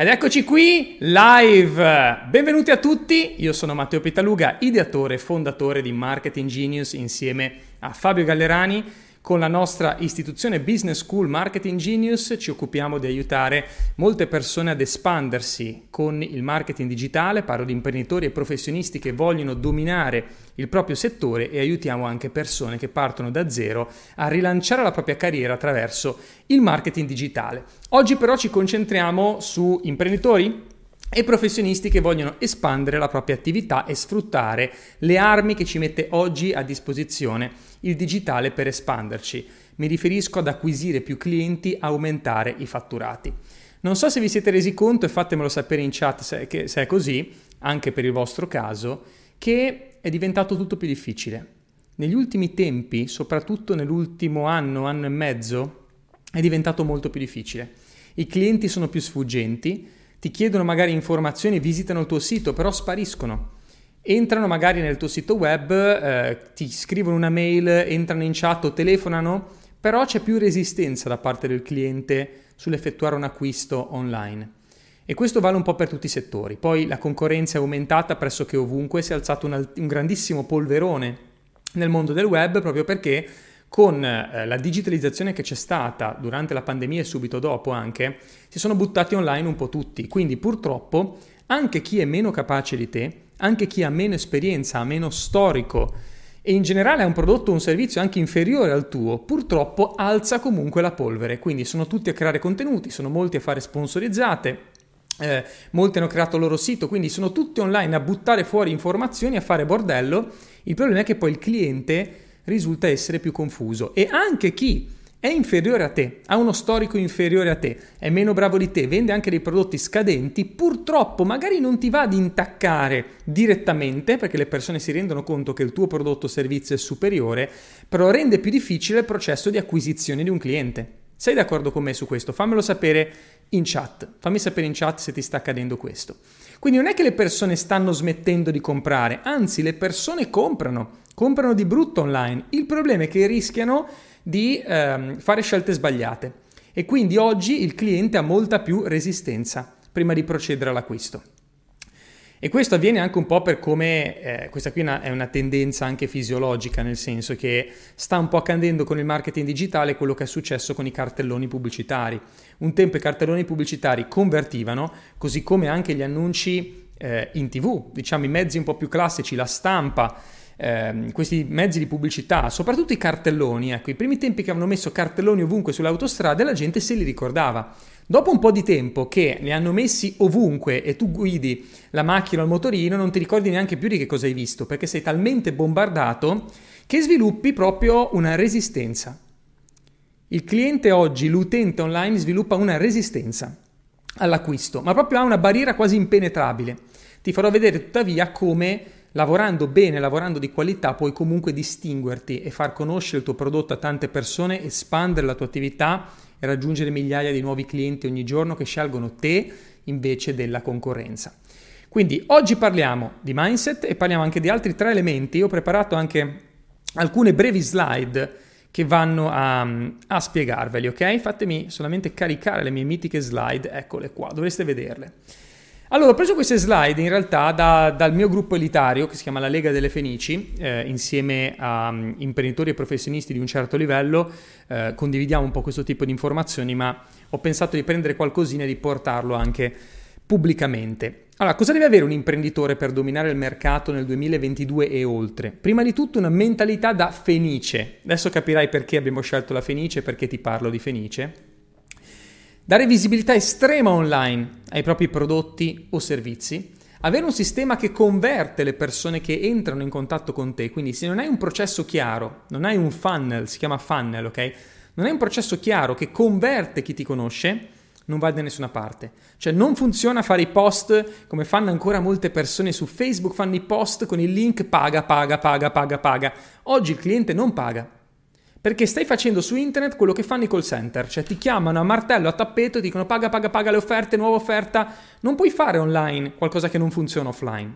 Ed eccoci qui, live! Benvenuti a tutti, io sono Matteo Pittaluga, ideatore e fondatore di Marketing Genius insieme a Fabio Gallerani. Con la nostra istituzione Business School Marketing Genius ci occupiamo di aiutare molte persone ad espandersi con il marketing digitale, parlo di imprenditori e professionisti che vogliono dominare il proprio settore e aiutiamo anche persone che partono da zero a rilanciare la propria carriera attraverso il marketing digitale. Oggi però ci concentriamo su imprenditori e professionisti che vogliono espandere la propria attività e sfruttare le armi che ci mette oggi a disposizione il digitale per espanderci. Mi riferisco ad acquisire più clienti, aumentare i fatturati. Non so se vi siete resi conto, e fatemelo sapere in chat se è così, anche per il vostro caso, che è diventato tutto più difficile. Negli ultimi tempi, soprattutto nell'ultimo anno e mezzo, è diventato molto più difficile. I clienti sono più sfuggenti, ti chiedono magari informazioni, visitano il tuo sito, però spariscono. Entrano magari nel tuo sito web, ti scrivono una mail, entrano in chat o telefonano, però c'è più resistenza da parte del cliente sull'effettuare un acquisto online. E questo vale un po' per tutti i settori. Poi la concorrenza è aumentata pressoché ovunque, si è alzato un grandissimo polverone nel mondo del web proprio perché con la digitalizzazione che c'è stata durante la pandemia e subito dopo anche, si sono buttati online un po' tutti. Quindi purtroppo anche chi è meno capace di te, anche chi ha meno esperienza, ha meno storico e in generale ha un prodotto o un servizio anche inferiore al tuo, purtroppo alza comunque la polvere. Quindi sono tutti a creare contenuti, sono molti a fare sponsorizzate, molti hanno creato il loro sito, quindi sono tutti online a buttare fuori informazioni, a fare bordello. Il problema è che poi il cliente risulta essere più confuso e anche chi è inferiore a te, ha uno storico inferiore a te, è meno bravo di te, vende anche dei prodotti scadenti, purtroppo magari non ti va ad intaccare direttamente perché le persone si rendono conto che il tuo prodotto o servizio è superiore, però rende più difficile il processo di acquisizione di un cliente. Sei d'accordo con me su questo? Fammelo sapere in chat, fammi sapere in chat se ti sta accadendo questo. Quindi non è che le persone stanno smettendo di comprare, anzi le persone comprano di brutto online. Il problema è che rischiano di fare scelte sbagliate e quindi oggi il cliente ha molta più resistenza prima di procedere all'acquisto. E questo avviene anche un po' per come, questa qui è una tendenza anche fisiologica, nel senso che sta un po' accadendo con il marketing digitale quello che è successo con i cartelloni pubblicitari. Un tempo i cartelloni pubblicitari convertivano, così come anche gli annunci in TV, diciamo i mezzi un po' più classici, la stampa, questi mezzi di pubblicità, soprattutto i cartelloni. Ecco, i primi tempi che avevano messo cartelloni ovunque sulle autostrade, la gente se li ricordava. Dopo un po' di tempo che li hanno messi ovunque e tu guidi la macchina o il motorino non ti ricordi neanche più di che cosa hai visto perché sei talmente bombardato che sviluppi proprio una resistenza. Il cliente oggi, l'utente online, sviluppa una resistenza all'acquisto, ma proprio ha una barriera quasi impenetrabile. Ti farò vedere tuttavia come lavorando bene, lavorando di qualità, puoi comunque distinguerti e far conoscere il tuo prodotto a tante persone, espandere la tua attività e raggiungere migliaia di nuovi clienti ogni giorno che scelgono te invece della concorrenza. Quindi oggi parliamo di mindset e parliamo anche di altri tre elementi. Io ho preparato anche alcune brevi slide che vanno a spiegarveli, ok? Fatemi solamente caricare le mie mitiche slide, eccole qua, dovreste vederle. Allora, ho preso queste slide in realtà dal mio gruppo elitario che si chiama La Lega delle Fenici, insieme a imprenditori e professionisti di un certo livello, condividiamo un po' questo tipo di informazioni, ma ho pensato di prendere qualcosina e di portarlo anche pubblicamente. Allora, cosa deve avere un imprenditore per dominare il mercato nel 2022 e oltre? Prima di tutto una mentalità da Fenice. Adesso capirai perché abbiamo scelto la Fenice e perché ti parlo di Fenice. Dare visibilità estrema online ai propri prodotti o servizi, avere un sistema che converte le persone che entrano in contatto con te, quindi se non hai un processo chiaro, non hai un funnel, si chiama funnel, ok? Non hai un processo chiaro che converte chi ti conosce, non vai da nessuna parte. Cioè non funziona fare i post come fanno ancora molte persone su Facebook, fanno i post con il link paga. Oggi il cliente non paga. Perché stai facendo su internet quello che fanno i call center, cioè ti chiamano a martello, a tappeto, dicono paga le offerte, nuova offerta. Non puoi fare online qualcosa che non funziona offline.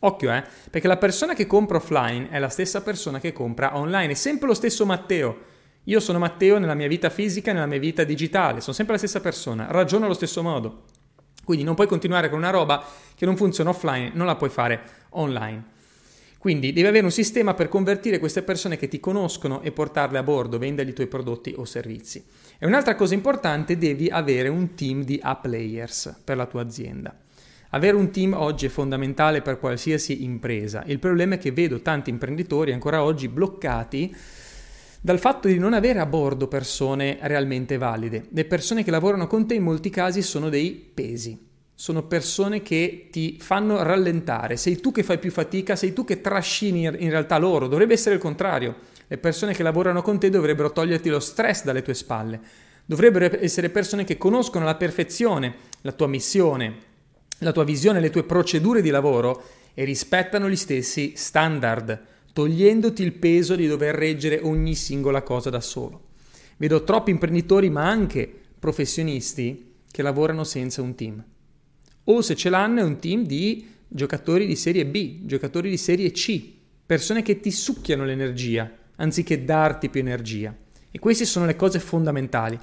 Occhio, perché la persona che compra offline è la stessa persona che compra online, è sempre lo stesso Matteo. Io sono Matteo nella mia vita fisica e nella mia vita digitale, sono sempre la stessa persona, ragiono allo stesso modo. Quindi non puoi continuare con una roba che non funziona offline, non la puoi fare online. Quindi devi avere un sistema per convertire queste persone che ti conoscono e portarle a bordo, vendergli i tuoi prodotti o servizi. E un'altra cosa importante, devi avere un team di A players per la tua azienda. Avere un team oggi è fondamentale per qualsiasi impresa. Il problema è che vedo tanti imprenditori ancora oggi bloccati dal fatto di non avere a bordo persone realmente valide. Le persone che lavorano con te in molti casi sono dei pesi. Sono persone che ti fanno rallentare, sei tu che fai più fatica, sei tu che trascini in realtà loro, dovrebbe essere il contrario. Le persone che lavorano con te dovrebbero toglierti lo stress dalle tue spalle, dovrebbero essere persone che conoscono alla perfezione la tua missione, la tua visione, le tue procedure di lavoro e rispettano gli stessi standard, togliendoti il peso di dover reggere ogni singola cosa da solo. Vedo troppi imprenditori, ma anche professionisti, che lavorano senza un team. O se ce l'hanno è un team di giocatori di serie B, giocatori di serie C, persone che ti succhiano l'energia anziché darti più energia. E queste sono le cose fondamentali.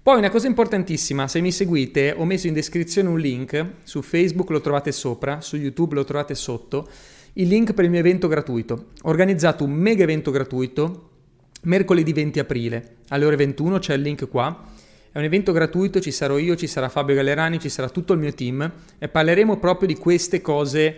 Poi una cosa importantissima, se mi seguite ho messo in descrizione un link, su Facebook lo trovate sopra, su YouTube lo trovate sotto, il link per il mio evento gratuito. Ho organizzato un mega evento gratuito mercoledì 20 aprile alle ore 21, c'è il link qua. È un evento gratuito, ci sarò io, ci sarà Fabio Gallerani, ci sarà tutto il mio team e parleremo proprio di queste cose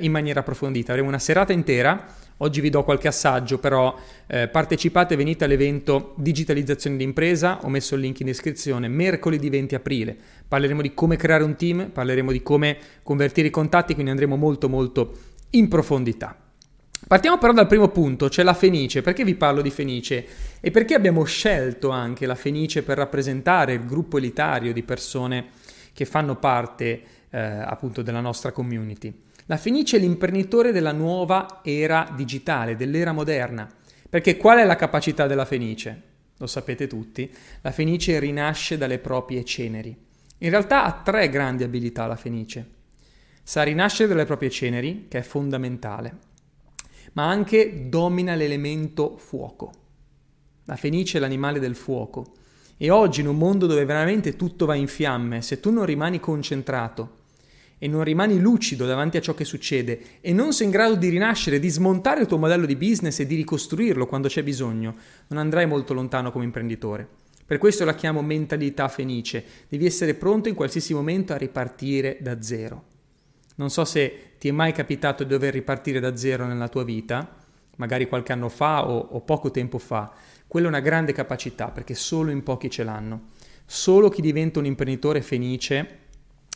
in maniera approfondita. Avremo una serata intera, oggi vi do qualche assaggio, però partecipate, venite all'evento Digitalizzazione di Impresa, ho messo il link in descrizione, mercoledì 20 aprile. Parleremo di come creare un team, parleremo di come convertire i contatti, quindi andremo molto in profondità. Partiamo però dal primo punto, cioè la Fenice. Perché vi parlo di Fenice? E perché abbiamo scelto anche la Fenice per rappresentare il gruppo elitario di persone che fanno parte appunto della nostra community? La Fenice è l'imprenditore della nuova era digitale, dell'era moderna. Perché qual è la capacità della Fenice? Lo sapete tutti, la Fenice rinasce dalle proprie ceneri. In realtà ha tre grandi abilità la Fenice. Sa rinascere dalle proprie ceneri, che è fondamentale, ma anche domina l'elemento fuoco. La Fenice è l'animale del fuoco e oggi in un mondo dove veramente tutto va in fiamme, se tu non rimani concentrato e non rimani lucido davanti a ciò che succede e non sei in grado di rinascere, di smontare il tuo modello di business e di ricostruirlo quando c'è bisogno, non andrai molto lontano come imprenditore. Per questo la chiamo mentalità Fenice. Devi essere pronto in qualsiasi momento a ripartire da zero. Non so se ti è mai capitato di dover ripartire da zero nella tua vita, magari qualche anno fa o poco tempo fa. Quella è una grande capacità perché solo in pochi ce l'hanno. Solo chi diventa un imprenditore fenice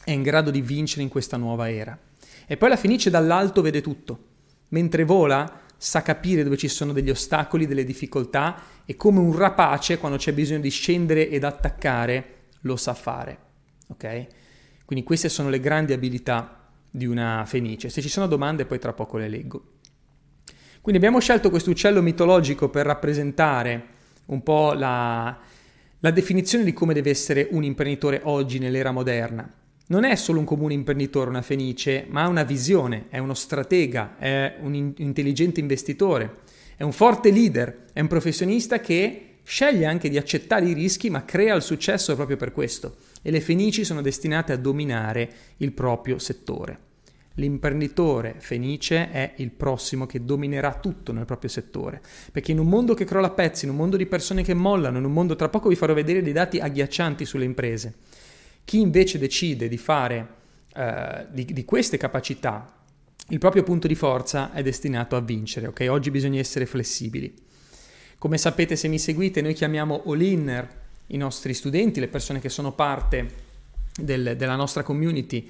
è in grado di vincere in questa nuova era. E poi la Fenice dall'alto vede tutto. Mentre vola sa capire dove ci sono degli ostacoli, delle difficoltà e come un rapace quando c'è bisogno di scendere ed attaccare lo sa fare. Ok? Quindi queste sono le grandi abilità di una Fenice. Se ci sono domande poi tra poco le leggo. Quindi abbiamo scelto questo uccello mitologico per rappresentare un po' la definizione di come deve essere un imprenditore oggi nell'era moderna. Non è solo un comune imprenditore una Fenice, ma ha una visione, è uno stratega, è un intelligente investitore, è un forte leader, è un professionista che sceglie anche di accettare i rischi ma crea il successo proprio per questo. E le Fenici sono destinate a dominare il proprio settore. L'imprenditore Fenice è il prossimo che dominerà tutto nel proprio settore, perché in un mondo che crolla a pezzi, in un mondo di persone che mollano, in un mondo, tra poco vi farò vedere dei dati agghiaccianti sulle imprese, chi invece decide di fare di queste capacità il proprio punto di forza è destinato a vincere, ok? Oggi bisogna essere flessibili. Come sapete, se mi seguite, noi chiamiamo all-inner i nostri studenti, le persone che sono parte della nostra community.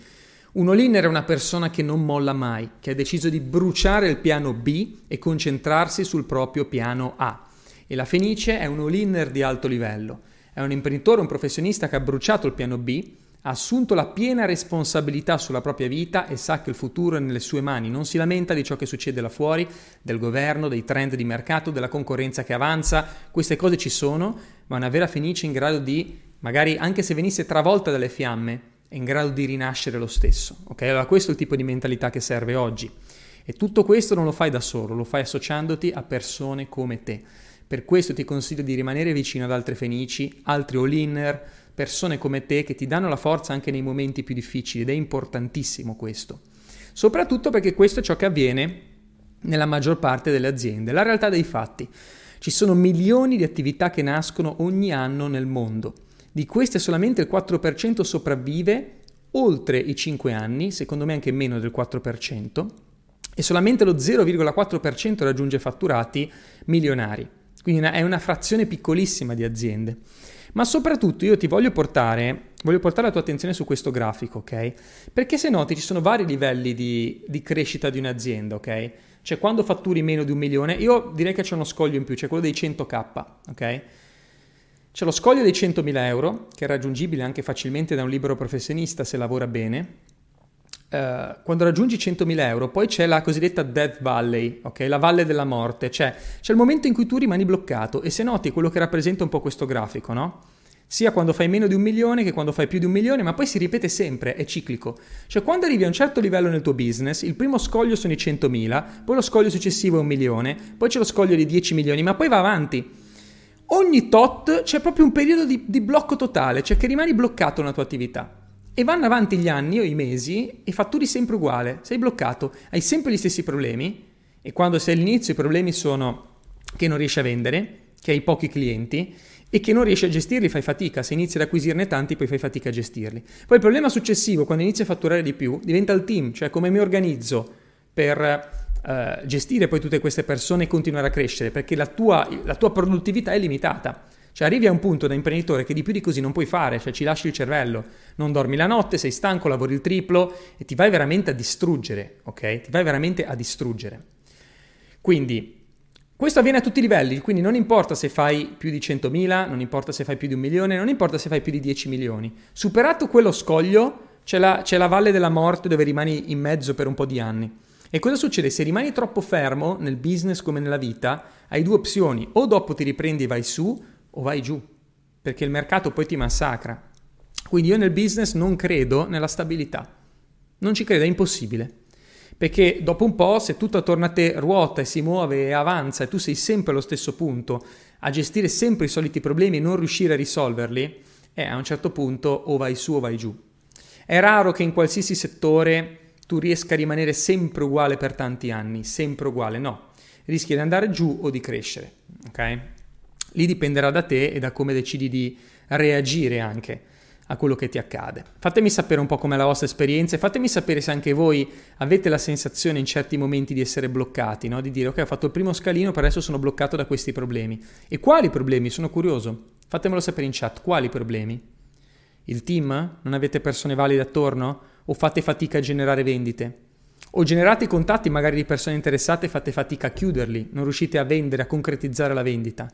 Un all-inner è una persona che non molla mai, che ha deciso di bruciare il piano B e concentrarsi sul proprio piano A. E la Fenice è un all-inner di alto livello. È un imprenditore, un professionista che ha bruciato il piano B, ha assunto la piena responsabilità sulla propria vita e sa che il futuro è nelle sue mani. Non si lamenta di ciò che succede là fuori, del governo, dei trend di mercato, della concorrenza che avanza. Queste cose ci sono, ma una vera Fenice è in grado di, magari anche se venisse travolta dalle fiamme, è in grado di rinascere lo stesso. Ok? Allora questo è il tipo di mentalità che serve oggi. E tutto questo non lo fai da solo, lo fai associandoti a persone come te. Per questo ti consiglio di rimanere vicino ad altre Fenici, altri all-inner, persone come te che ti danno la forza anche nei momenti più difficili, ed è importantissimo questo, soprattutto perché questo è ciò che avviene nella maggior parte delle aziende. La realtà dei fatti: ci sono milioni di attività che nascono ogni anno nel mondo, di queste solamente il 4% sopravvive oltre i 5 anni, secondo me anche meno del 4%, e solamente lo 0,4% raggiunge fatturati milionari, quindi è una frazione piccolissima di aziende. Ma soprattutto io ti voglio portare la tua attenzione su questo grafico, ok? Perché se noti ci sono vari livelli di crescita di un'azienda, ok? Cioè quando fatturi meno di 1 milione, io direi che c'è uno scoglio in più, c'è quello dei 100.000, ok? C'è lo scoglio dei 100.000 euro, che è raggiungibile anche facilmente da un libero professionista se lavora bene. Quando raggiungi 100.000 euro, poi c'è la cosiddetta Death Valley, ok? La valle della morte, cioè c'è il momento in cui tu rimani bloccato, e se noti quello che rappresenta un po' questo grafico, no? Sia quando fai meno di 1 milione che quando fai più di 1 milione, ma poi si ripete sempre, è ciclico. Cioè quando arrivi a un certo livello nel tuo business, il primo scoglio sono i 100.000, poi lo scoglio successivo è 1 milione, poi c'è lo scoglio di 10 milioni, ma poi va avanti. Ogni tot c'è proprio un periodo di blocco totale, cioè che rimani bloccato nella tua attività. E vanno avanti gli anni o i mesi e fatturi sempre uguale, sei bloccato, hai sempre gli stessi problemi, e quando sei all'inizio i problemi sono che non riesci a vendere, che hai pochi clienti e che non riesci a gestirli, fai fatica, se inizi ad acquisirne tanti poi fai fatica a gestirli. Poi il problema successivo, quando inizi a fatturare di più, diventa il team, cioè come mi organizzo per gestire poi tutte queste persone e continuare a crescere, perché la tua produttività è limitata. Cioè arrivi a un punto da imprenditore che di più di così non puoi fare, cioè ci lasci il cervello, non dormi la notte, sei stanco, lavori il triplo e ti vai veramente a distruggere, ok? Ti vai veramente a distruggere. Quindi questo avviene a tutti i livelli, quindi non importa se fai più di 100.000, non importa se fai più di 1 milione, non importa se fai più di 10 milioni. Superato quello scoglio c'è la valle della morte dove rimani in mezzo per un po' di anni. E cosa succede? Se rimani troppo fermo nel business come nella vita, hai due opzioni: o dopo ti riprendi e vai su, o vai giù, perché il mercato poi ti massacra. Quindi io nel business non credo nella stabilità, non ci credo, è impossibile, perché dopo un po', se tutto attorno a te ruota e si muove e avanza e tu sei sempre allo stesso punto a gestire sempre i soliti problemi e non riuscire a risolverli, a un certo punto o vai su o vai giù. È raro che in qualsiasi settore tu riesca a rimanere sempre uguale per tanti anni, sempre uguale, no, rischi di andare giù o di crescere, ok? Lì dipenderà da te e da come decidi di reagire anche a quello che ti accade. Fatemi sapere un po' com'è la vostra esperienza e fatemi sapere se anche voi avete la sensazione in certi momenti di essere bloccati, no? Di dire ok, ho fatto il primo scalino, per adesso sono bloccato da questi problemi. E quali problemi? Sono curioso. Fatemelo sapere in chat, quali problemi? Il team? Non avete persone valide attorno? O fate fatica a generare vendite? O generate contatti magari di persone interessate e fate fatica a chiuderli, non riuscite a vendere, a concretizzare la vendita?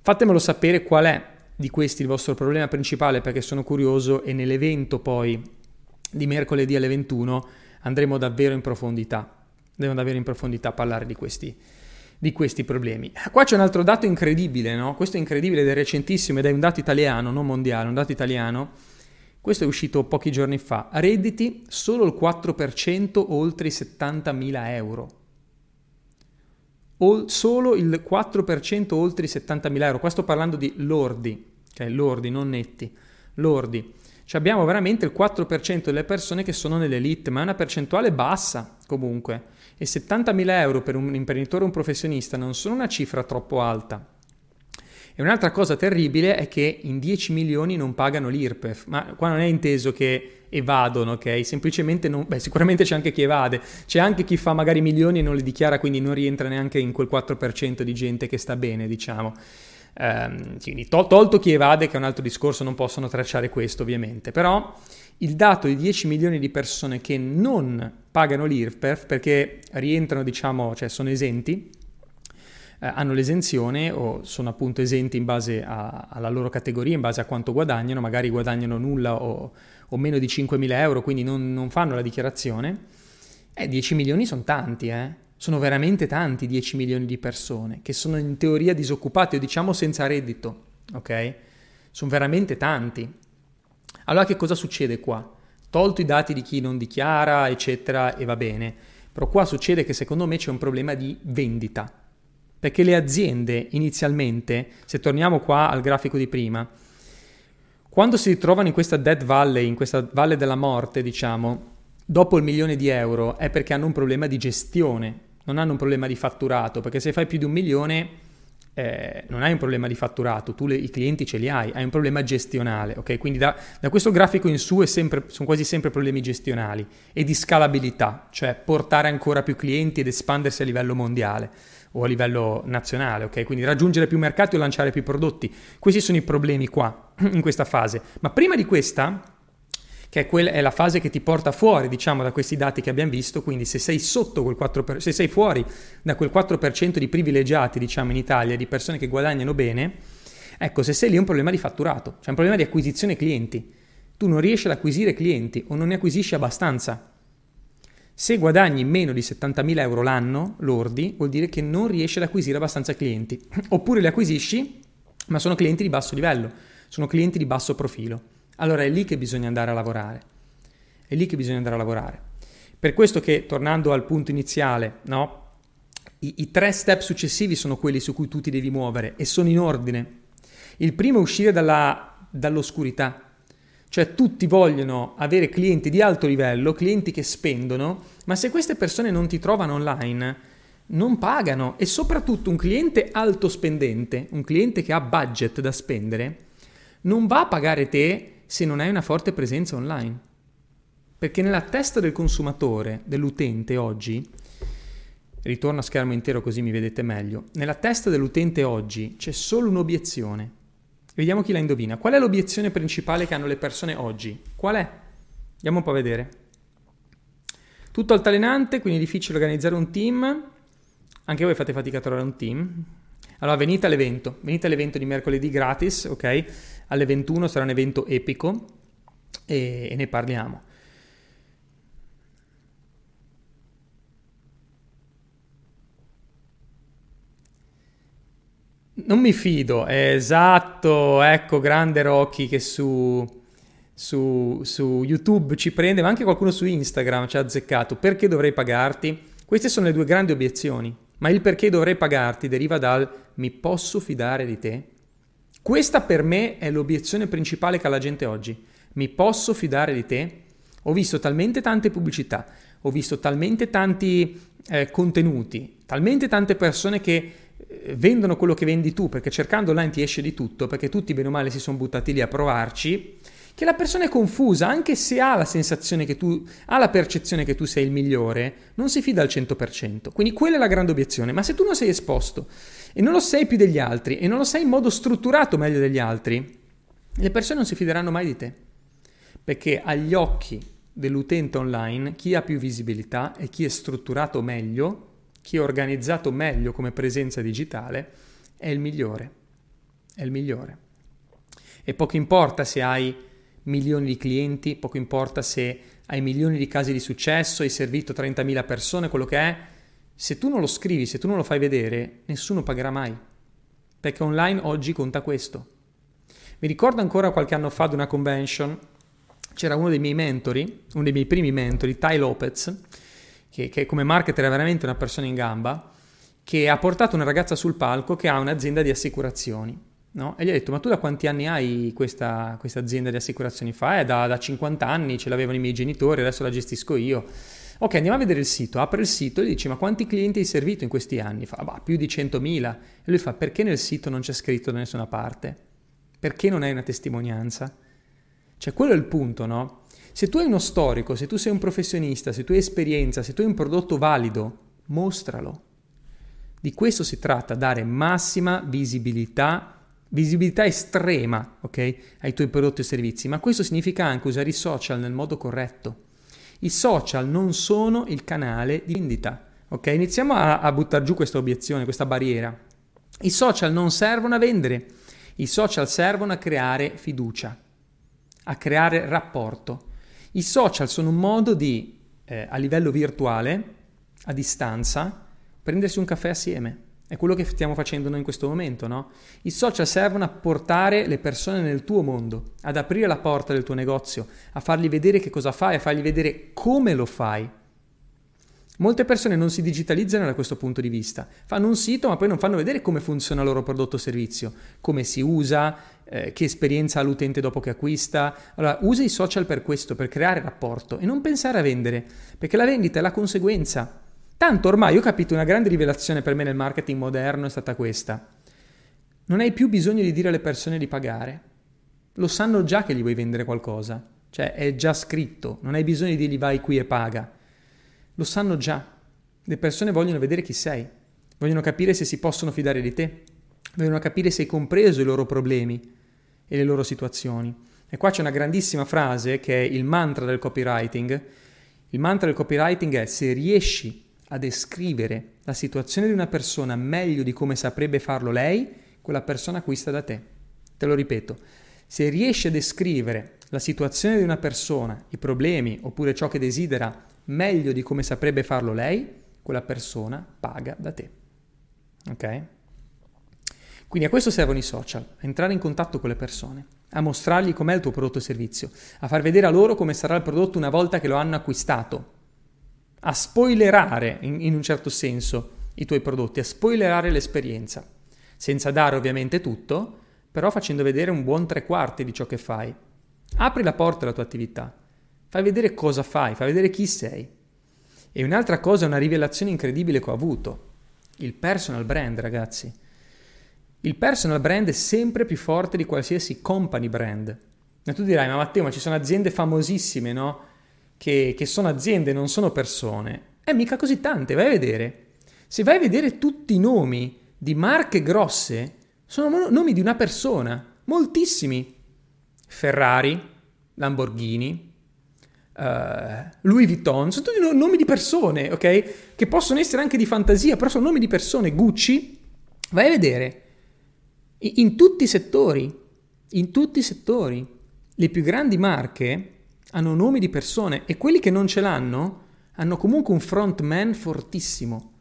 Fatemelo sapere qual è di questi il vostro problema principale, perché sono curioso, e nell'evento poi di mercoledì alle 21 andremo davvero in profondità a parlare di questi problemi. Qua c'è un altro dato incredibile, no? Questo è incredibile ed è recentissimo ed è un dato italiano, non mondiale, un dato italiano. Questo è uscito pochi giorni fa. Redditi solo il 4% oltre i 70.000 euro. Solo il 4% oltre i 70.000 euro. Qua sto parlando di lordi, cioè lordi, non netti, lordi. Cioè abbiamo veramente il 4% delle persone che sono nell'elite, ma è una percentuale bassa comunque. E 70.000 euro per un imprenditore o un professionista non sono una cifra troppo alta. E un'altra cosa terribile è che in 10 milioni non pagano l'IRPEF, ma qua non è inteso che evadono, ok? Semplicemente sicuramente c'è anche chi evade, c'è anche chi fa magari milioni e non li dichiara, quindi non rientra neanche in quel 4% di gente che sta bene, diciamo. Quindi tolto chi evade, che è un altro discorso, non possono tracciare questo ovviamente, però il dato di 10 milioni di persone che non pagano l'IRPEF perché rientrano, diciamo, cioè sono esenti, hanno l'esenzione o sono appunto esenti in base alla loro categoria, in base a quanto guadagnano, magari guadagnano nulla o meno di 5.000 euro, quindi non fanno la dichiarazione. 10 milioni sono tanti, sono veramente tanti 10 milioni di persone che sono in teoria disoccupate o diciamo senza reddito, ok? Sono veramente tanti. Allora che cosa succede qua? Tolto i dati di chi non dichiara, eccetera, e va bene, però qua succede che secondo me c'è un problema di vendita. Perché le aziende inizialmente, se torniamo qua al grafico di prima, Quando si trovano in questa Death Valley, in questa valle della morte, diciamo, dopo $1 milione è perché hanno un problema di gestione, non hanno un problema di fatturato, perché se fai più di $1 milione non hai un problema di fatturato, tu i clienti ce li hai, hai un problema gestionale, ok? Quindi da questo grafico in su sono quasi sempre problemi gestionali e di scalabilità, cioè portare ancora più clienti ed espandersi a livello mondiale o a livello nazionale, ok? Quindi raggiungere più mercati o lanciare più prodotti. Questi sono i problemi qua, in questa fase. Ma prima di questa, che è la fase che ti porta fuori, diciamo, da questi dati che abbiamo visto, quindi se sei sotto quel 4%, se sei fuori da quel 4% di privilegiati, diciamo, in Italia, di persone che guadagnano bene, ecco, se sei lì è un problema di fatturato, cioè un problema di acquisizione clienti. Tu non riesci ad acquisire clienti o non ne acquisisci abbastanza. Se guadagni meno di €70.000 l'anno lordi, vuol dire che non riesci ad acquisire abbastanza clienti. Oppure li acquisisci, ma sono clienti di basso livello, sono clienti di basso profilo. Allora è lì che bisogna andare a lavorare. È lì che bisogna andare a lavorare. Per questo che, tornando al punto iniziale, no? I tre step successivi sono quelli su cui tu ti devi muovere e sono in ordine. Il primo è uscire dall'oscurità. Cioè tutti vogliono avere clienti di alto livello, clienti che spendono, ma se queste persone non ti trovano online, non pagano. E soprattutto un cliente alto spendente, un cliente che ha budget da spendere, non va a pagare te se non hai una forte presenza online. Perché nella testa del consumatore, dell'utente oggi, ritorno a schermo intero così mi vedete meglio, nella testa dell'utente oggi c'è solo un'obiezione. Vediamo chi la indovina. Qual è l'obiezione principale che hanno le persone oggi? Qual è? Andiamo un po' a vedere. Tutto altalenante, quindi è difficile organizzare un team. Anche voi fate fatica a trovare un team. Allora venite all'evento di mercoledì gratis, ok? Alle 21 sarà un evento epico e ne parliamo. Non mi fido, esatto, ecco, grande Rocky che su YouTube ci prende, ma anche qualcuno su Instagram ci ha azzeccato. Perché dovrei pagarti? Queste sono le due grandi obiezioni, ma il perché dovrei pagarti deriva dal mi posso fidare di te? Questa per me è l'obiezione principale che ha la gente oggi. Mi posso fidare di te? Ho visto talmente tante pubblicità, ho visto talmente tanti contenuti, talmente tante persone che vendono quello che vendi tu, perché cercando online ti esce di tutto, perché tutti bene o male si sono buttati lì a provarci, che la persona è confusa, anche se ha la sensazione che tu, ha la percezione che tu sei il migliore, non si fida al 100%. Quindi quella è la grande obiezione. Ma se tu non sei esposto e non lo sei più degli altri e non lo sei in modo strutturato meglio degli altri, le persone non si fideranno mai di te, perché agli occhi dell'utente online chi ha più visibilità e chi è strutturato meglio, chi è organizzato meglio come presenza digitale, è il migliore. È il migliore. E poco importa se hai milioni di clienti, poco importa se hai milioni di casi di successo, hai servito 30.000 persone, quello che è, se tu non lo scrivi, se tu non lo fai vedere, nessuno pagherà mai. Perché online oggi conta questo. Mi ricordo ancora qualche anno fa ad una convention, c'era uno dei miei mentori, uno dei miei primi mentori, Tai Lopez, che come marketer è veramente una persona in gamba, che ha portato una ragazza sul palco che ha un'azienda di assicurazioni, no? E gli ha detto, ma tu da quanti anni hai questa azienda di assicurazioni? Fa? Da 50 anni, ce l'avevano i miei genitori, adesso la gestisco io. Ok, andiamo a vedere il sito, apre il sito e gli dice, ma quanti clienti hai servito in questi anni? Fa, bah, più di 100.000. E lui fa, perché nel sito non c'è scritto da nessuna parte? Perché non hai una testimonianza? Cioè, quello è il punto, no? Se tu hai uno storico, se tu sei un professionista, se tu hai esperienza, se tu hai un prodotto valido, mostralo. Di questo si tratta, dare massima visibilità, visibilità estrema, ok, ai tuoi prodotti e servizi. Ma questo significa anche usare i social nel modo corretto. I social non sono il canale di vendita, ok? Iniziamo a buttare giù questa obiezione, questa barriera. I social non servono a vendere, i social servono a creare fiducia, a creare rapporto. I social sono un modo di, a livello virtuale, a distanza, prendersi un caffè assieme. È quello che stiamo facendo noi in questo momento, no? I social servono a portare le persone nel tuo mondo, ad aprire la porta del tuo negozio, a fargli vedere che cosa fai, a fargli vedere come lo fai. Molte persone non si digitalizzano da questo punto di vista, fanno un sito ma poi non fanno vedere come funziona il loro prodotto o servizio, come si usa, che esperienza ha l'utente dopo che acquista. Allora usa i social per questo, per creare rapporto e non pensare a vendere, perché la vendita è la conseguenza. Tanto ormai ho capito, una grande rivelazione per me nel marketing moderno è stata questa: non hai più bisogno di dire alle persone di pagare, lo sanno già che gli vuoi vendere qualcosa, cioè è già scritto, non hai bisogno di dirgli vai qui e paga. Lo sanno già, le persone vogliono vedere chi sei, vogliono capire se si possono fidare di te, vogliono capire se hai compreso i loro problemi e le loro situazioni. E qua c'è una grandissima frase che è il mantra del copywriting. Il mantra del copywriting è: se riesci a descrivere la situazione di una persona meglio di come saprebbe farlo lei, quella persona acquista da te. Te lo ripeto, se riesci a descrivere la situazione di una persona, i problemi oppure ciò che desidera meglio di come saprebbe farlo lei, quella persona paga da te. Ok? Quindi a questo servono i social, a entrare in contatto con le persone, a mostrargli com'è il tuo prodotto o servizio, a far vedere a loro come sarà il prodotto una volta che lo hanno acquistato, a spoilerare in un certo senso i tuoi prodotti, a spoilerare l'esperienza, senza dare ovviamente tutto, però facendo vedere un buon 3/4 di ciò che fai. Apri la porta alla tua attività. Fai vedere cosa fai, fai vedere chi sei. E un'altra cosa, una rivelazione incredibile che ho avuto: il personal brand, ragazzi. Il personal brand è sempre più forte di qualsiasi company brand. E tu dirai: ma Matteo, ma ci sono aziende famosissime, no? Che sono aziende, non sono persone. Mica così tante, vai a vedere. Se vai a vedere tutti i nomi di marche grosse, sono nomi di una persona, moltissimi. Ferrari, Lamborghini, Louis Vuitton, sono tutti nomi di persone, ok? Che possono essere anche di fantasia, però sono nomi di persone. Gucci, vai a vedere, in tutti i settori, le più grandi marche hanno nomi di persone, e quelli che non ce l'hanno hanno comunque un frontman fortissimo.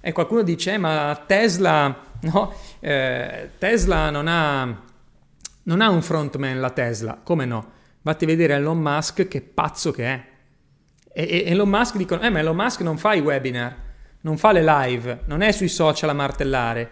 E qualcuno dice: ma Tesla, no? Tesla non ha un frontman, la Tesla, come no? Vatti a vedere Elon Musk, che pazzo che è. E Elon Musk dicono: ma Elon Musk non fa i webinar, non fa le live, non è sui social a martellare.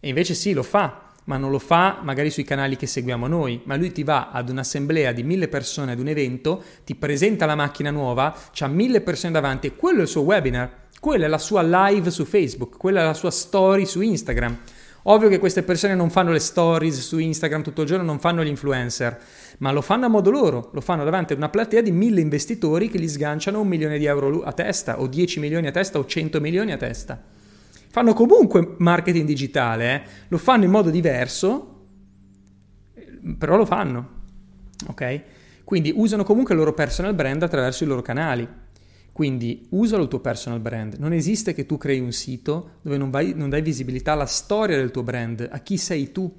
E invece sì, lo fa, ma non lo fa magari sui canali che seguiamo noi. Ma lui ti va ad un'assemblea di 1000 persone, ad un evento, ti presenta la macchina nuova, c'ha 1000 persone davanti, e quello è il suo webinar, quella è la sua live su Facebook, quella è la sua story su Instagram. Ovvio che queste persone non fanno le stories su Instagram tutto il giorno, non fanno gli influencer, ma lo fanno a modo loro, lo fanno davanti a una platea di 1000 investitori che gli sganciano €1 milione a testa, o 10 milioni a testa, o 100 milioni a testa. Fanno comunque marketing digitale, lo fanno in modo diverso, però lo fanno, ok? Quindi usano comunque il loro personal brand attraverso i loro canali. Quindi usalo il tuo personal brand. Non esiste che tu crei un sito dove non dai visibilità alla storia del tuo brand, a chi sei tu.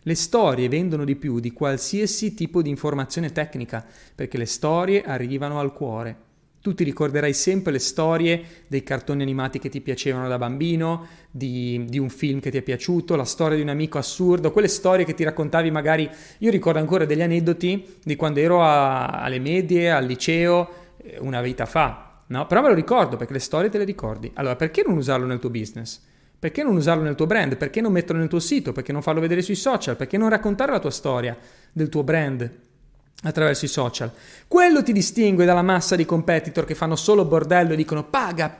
Le storie vendono di più di qualsiasi tipo di informazione tecnica, perché le storie arrivano al cuore. Tu ti ricorderai sempre le storie dei cartoni animati che ti piacevano da bambino, di un film che ti è piaciuto, la storia di un amico assurdo, quelle storie che ti raccontavi magari. Io ricordo ancora degli aneddoti di quando ero alle medie, al liceo, una vita fa. No, però me lo ricordo, perché le storie te le ricordi. Allora, perché non usarlo nel tuo business? Perché non usarlo nel tuo brand? Perché non metterlo nel tuo sito? Perché non farlo vedere sui social? Perché non raccontare la tua storia del tuo brand attraverso i social? Quello ti distingue dalla massa di competitor che fanno solo bordello e dicono: paga,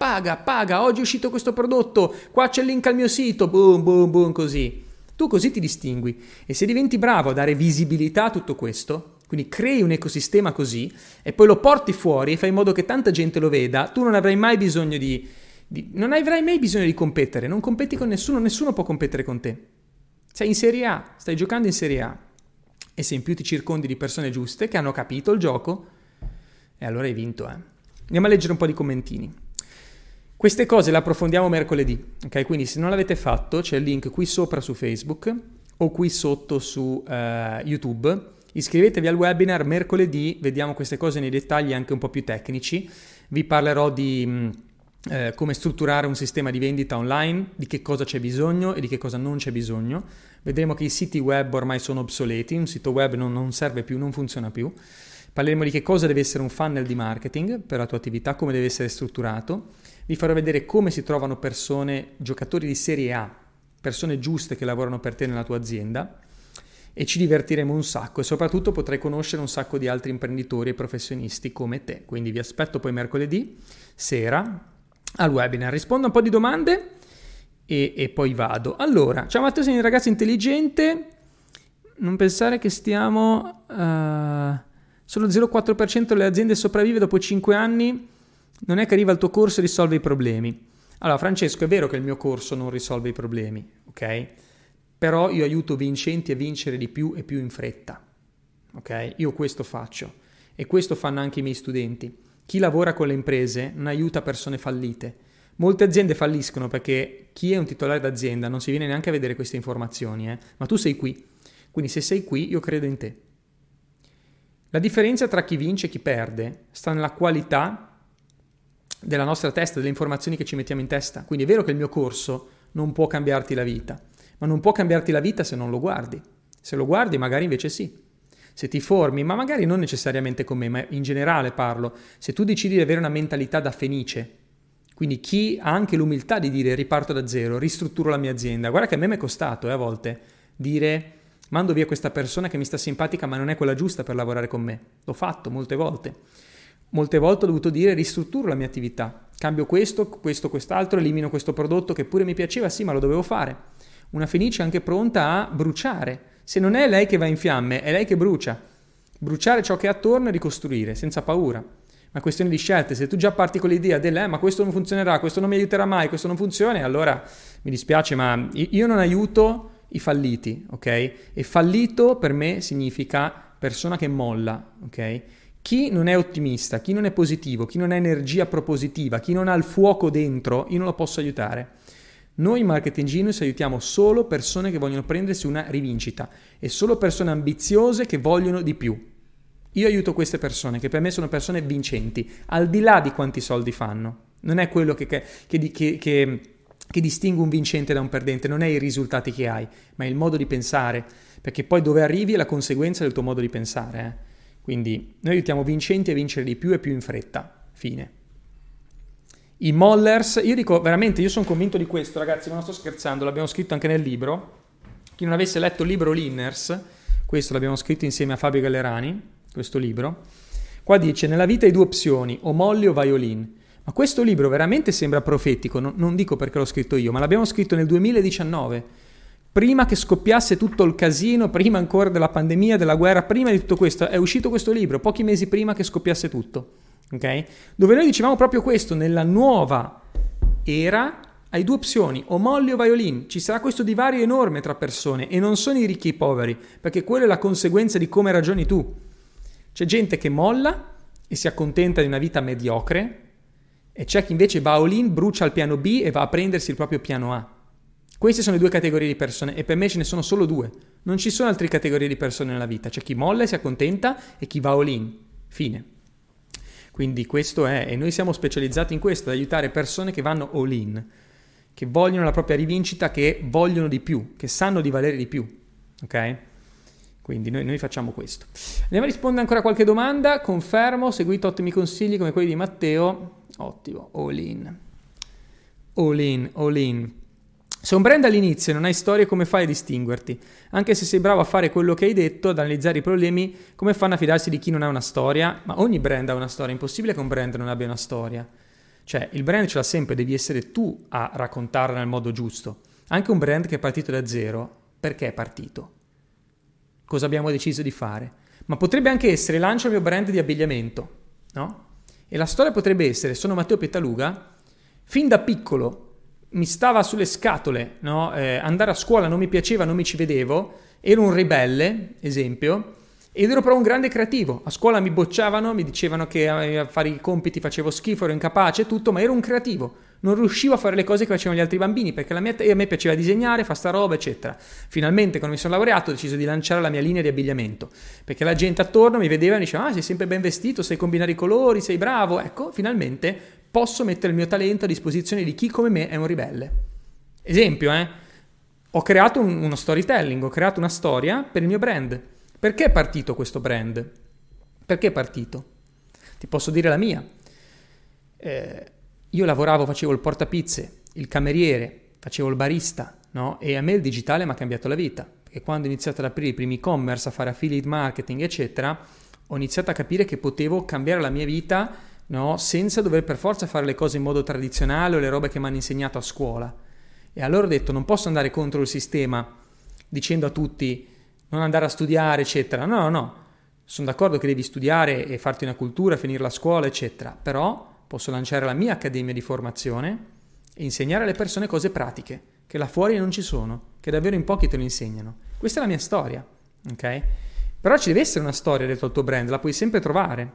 oggi è uscito questo prodotto, qua c'è il link al mio sito, boom, così. Tu così ti distingui, e se diventi bravo a dare visibilità a tutto questo, quindi crei un ecosistema così e poi lo porti fuori e fai in modo che tanta gente lo veda, tu non avrai mai bisogno non avrai mai bisogno di competere, non competi con nessuno può competere con te. Sei in Serie A, stai giocando in Serie A, e se in più ti circondi di persone giuste che hanno capito il gioco, e allora hai vinto. Andiamo a leggere un po' di commentini. Queste cose le approfondiamo mercoledì, ok? Quindi se non l'avete fatto c'è il link qui sopra su Facebook o qui sotto su YouTube. Iscrivetevi al webinar mercoledì, vediamo queste cose nei dettagli anche un po' più tecnici. Vi parlerò di come strutturare un sistema di vendita online, di che cosa c'è bisogno e di che cosa non c'è bisogno. Vedremo che i siti web ormai sono obsoleti, un sito web non serve più, non funziona più. Parleremo di che cosa deve essere un funnel di marketing per la tua attività, come deve essere strutturato. Vi farò vedere come si trovano persone, giocatori di serie A, persone giuste che lavorano per te nella tua azienda, e ci divertiremo un sacco e soprattutto potrai conoscere un sacco di altri imprenditori e professionisti come te. Quindi vi aspetto poi mercoledì sera al webinar. Rispondo a un po' di domande e poi vado. Allora, ciao Matteo, sei un ragazzo intelligente, non pensare che stiamo... Solo 0,4% delle aziende sopravvive dopo 5 anni, non è che arriva il tuo corso e risolve i problemi. Allora Francesco, è vero che il mio corso non risolve i problemi, ok? Però io aiuto vincenti a vincere di più e più in fretta, ok? Io questo faccio e questo fanno anche i miei studenti. Chi lavora con le imprese non aiuta persone fallite. Molte aziende falliscono perché chi è un titolare d'azienda non si viene neanche a vedere queste informazioni, ma tu sei qui. Quindi se sei qui io credo in te. La differenza tra chi vince e chi perde sta nella qualità della nostra testa, delle informazioni che ci mettiamo in testa. Quindi è vero che il mio corso non può cambiarti la vita, ma non può cambiarti la vita se non lo guardi. Se lo guardi magari invece sì. Se ti formi, ma magari non necessariamente con me, ma in generale parlo. Se tu decidi di avere una mentalità da fenice, quindi chi ha anche l'umiltà di dire riparto da zero, ristrutturo la mia azienda. Guarda che a me mi è costato a volte dire... Mando via questa persona che mi sta simpatica ma non è quella giusta per lavorare con me. L'ho fatto molte volte. Molte volte ho dovuto dire ristrutturo la mia attività. Cambio quest'altro, elimino questo prodotto che pure mi piaceva, sì, ma lo dovevo fare. Una fenice anche pronta a bruciare. Se non è lei che va in fiamme, è lei che brucia. Bruciare ciò che è attorno e ricostruire, senza paura. Ma questione di scelte. Se tu già parti con l'idea del ma questo non funzionerà, questo non mi aiuterà mai, questo non funziona, allora mi dispiace, ma io non aiuto... i falliti, ok? E fallito per me significa persona che molla, ok? Chi non è ottimista, chi non è positivo, chi non ha energia propositiva, chi non ha il fuoco dentro, io non lo posso aiutare. Noi in Marketing Genius aiutiamo solo persone che vogliono prendersi una rivincita e solo persone ambiziose che vogliono di più. Io aiuto queste persone, che per me sono persone vincenti, al di là di quanti soldi fanno. Non è quello che distingue un vincente da un perdente, non è i risultati che hai, ma è il modo di pensare, perché poi dove arrivi è la conseguenza del tuo modo di pensare. Quindi noi aiutiamo vincenti a vincere di più e più in fretta, fine. I mollers, io dico veramente, io sono convinto di questo, ragazzi, ma non sto scherzando, l'abbiamo scritto anche nel libro. Chi non avesse letto il libro Linners, questo l'abbiamo scritto insieme a Fabio Gallerani, questo libro, qua dice, nella vita hai due opzioni, o molli o vai all'in. Ma questo libro veramente sembra profetico, non dico perché l'ho scritto io, ma l'abbiamo scritto nel 2019, prima che scoppiasse tutto il casino, prima ancora della pandemia, della guerra, prima di tutto questo, è uscito questo libro, pochi mesi prima che scoppiasse tutto, ok? Dove noi dicevamo proprio questo, nella nuova era hai due opzioni, o molli o vai all'in, ci sarà questo divario enorme tra persone e non sono i ricchi e i poveri, perché quella è la conseguenza di come ragioni tu. C'è gente che molla e si accontenta di una vita mediocre, e c'è chi invece va all'in, brucia il piano B e va a prendersi il proprio piano A. Queste sono le due categorie di persone e per me ce ne sono solo due. Non ci sono altre categorie di persone nella vita. C'è chi molla e si accontenta e chi va all'in. Fine. Quindi questo è, e noi siamo specializzati in questo, ad aiutare persone che vanno all'in, che vogliono la propria rivincita, che vogliono di più, che sanno di valere di più, ok? Quindi noi facciamo questo. Andiamo a rispondere ancora a qualche domanda. Confermo, seguite ottimi consigli come quelli di Matteo. Ottimo, all in. Se un brand all'inizio non hai storie, come fai a distinguerti? Anche se sei bravo a fare quello che hai detto, ad analizzare i problemi, come fanno a fidarsi di chi non ha una storia? Ma ogni brand ha una storia, è impossibile che un brand non abbia una storia. Cioè, il brand ce l'ha sempre, devi essere tu a raccontarla nel modo giusto. Anche un brand che è partito da zero, perché è partito? Cosa abbiamo deciso di fare? Ma potrebbe anche essere, lancio il mio brand di abbigliamento, no? E la storia potrebbe essere, sono Matteo Pittaluga, fin da piccolo mi stava sulle scatole, no? Andare a scuola non mi piaceva, non mi ci vedevo, ero un ribelle, esempio, ed ero però un grande creativo. A scuola mi bocciavano, mi dicevano che a fare i compiti facevo schifo, ero incapace e tutto, ma ero un creativo. Non riuscivo a fare le cose che facevano gli altri bambini, perché a me piaceva disegnare, fare sta roba, eccetera. Finalmente, quando mi sono laureato, ho deciso di lanciare la mia linea di abbigliamento, perché la gente attorno mi vedeva e mi diceva, ah, sei sempre ben vestito, sai combinare i colori, sei bravo. Ecco, finalmente posso mettere il mio talento a disposizione di chi come me è un ribelle. Esempio, ho creato uno storytelling, ho creato una storia per il mio brand. Perché è partito questo brand? Perché è partito? Ti posso dire la mia. Io lavoravo, facevo il portapizze, il cameriere, facevo il barista, no? E a me il digitale mi ha cambiato la vita, perché quando ho iniziato ad aprire i primi e-commerce, a fare affiliate marketing, eccetera, ho iniziato a capire che potevo cambiare la mia vita, no? Senza dover per forza fare le cose in modo tradizionale o le robe che mi hanno insegnato a scuola. E allora ho detto, non posso andare contro il sistema dicendo a tutti non andare a studiare, eccetera. No. Sono d'accordo che devi studiare e farti una cultura, finire la scuola, eccetera, però posso lanciare la mia accademia di formazione e insegnare alle persone cose pratiche, che là fuori non ci sono, che davvero in pochi te lo insegnano. Questa è la mia storia, ok? Però ci deve essere una storia dietro al tuo brand, la puoi sempre trovare.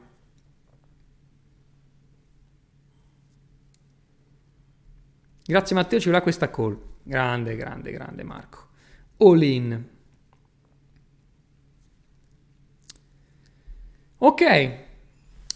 Grazie Matteo, ci vorrà questa call. Grande Marco. All in. Ok,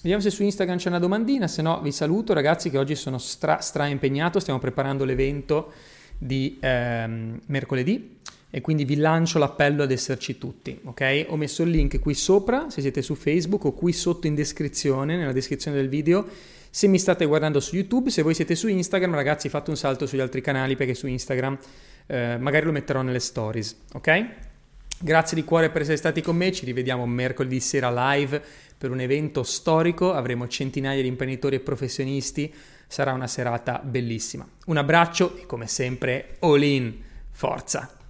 vediamo se su Instagram c'è una domandina, se no vi saluto ragazzi che oggi sono stra impegnato, stiamo preparando l'evento di mercoledì e quindi vi lancio l'appello ad esserci tutti, ok? Ho messo il link qui sopra, se siete su Facebook, o qui sotto in descrizione, nella descrizione del video, se mi state guardando su YouTube. Se voi siete su Instagram, ragazzi, fate un salto sugli altri canali perché su Instagram magari lo metterò nelle stories, ok? Grazie di cuore per essere stati con me, ci rivediamo mercoledì sera live per un evento storico, avremo centinaia di imprenditori e professionisti, sarà una serata bellissima. Un abbraccio e come sempre all in, forza!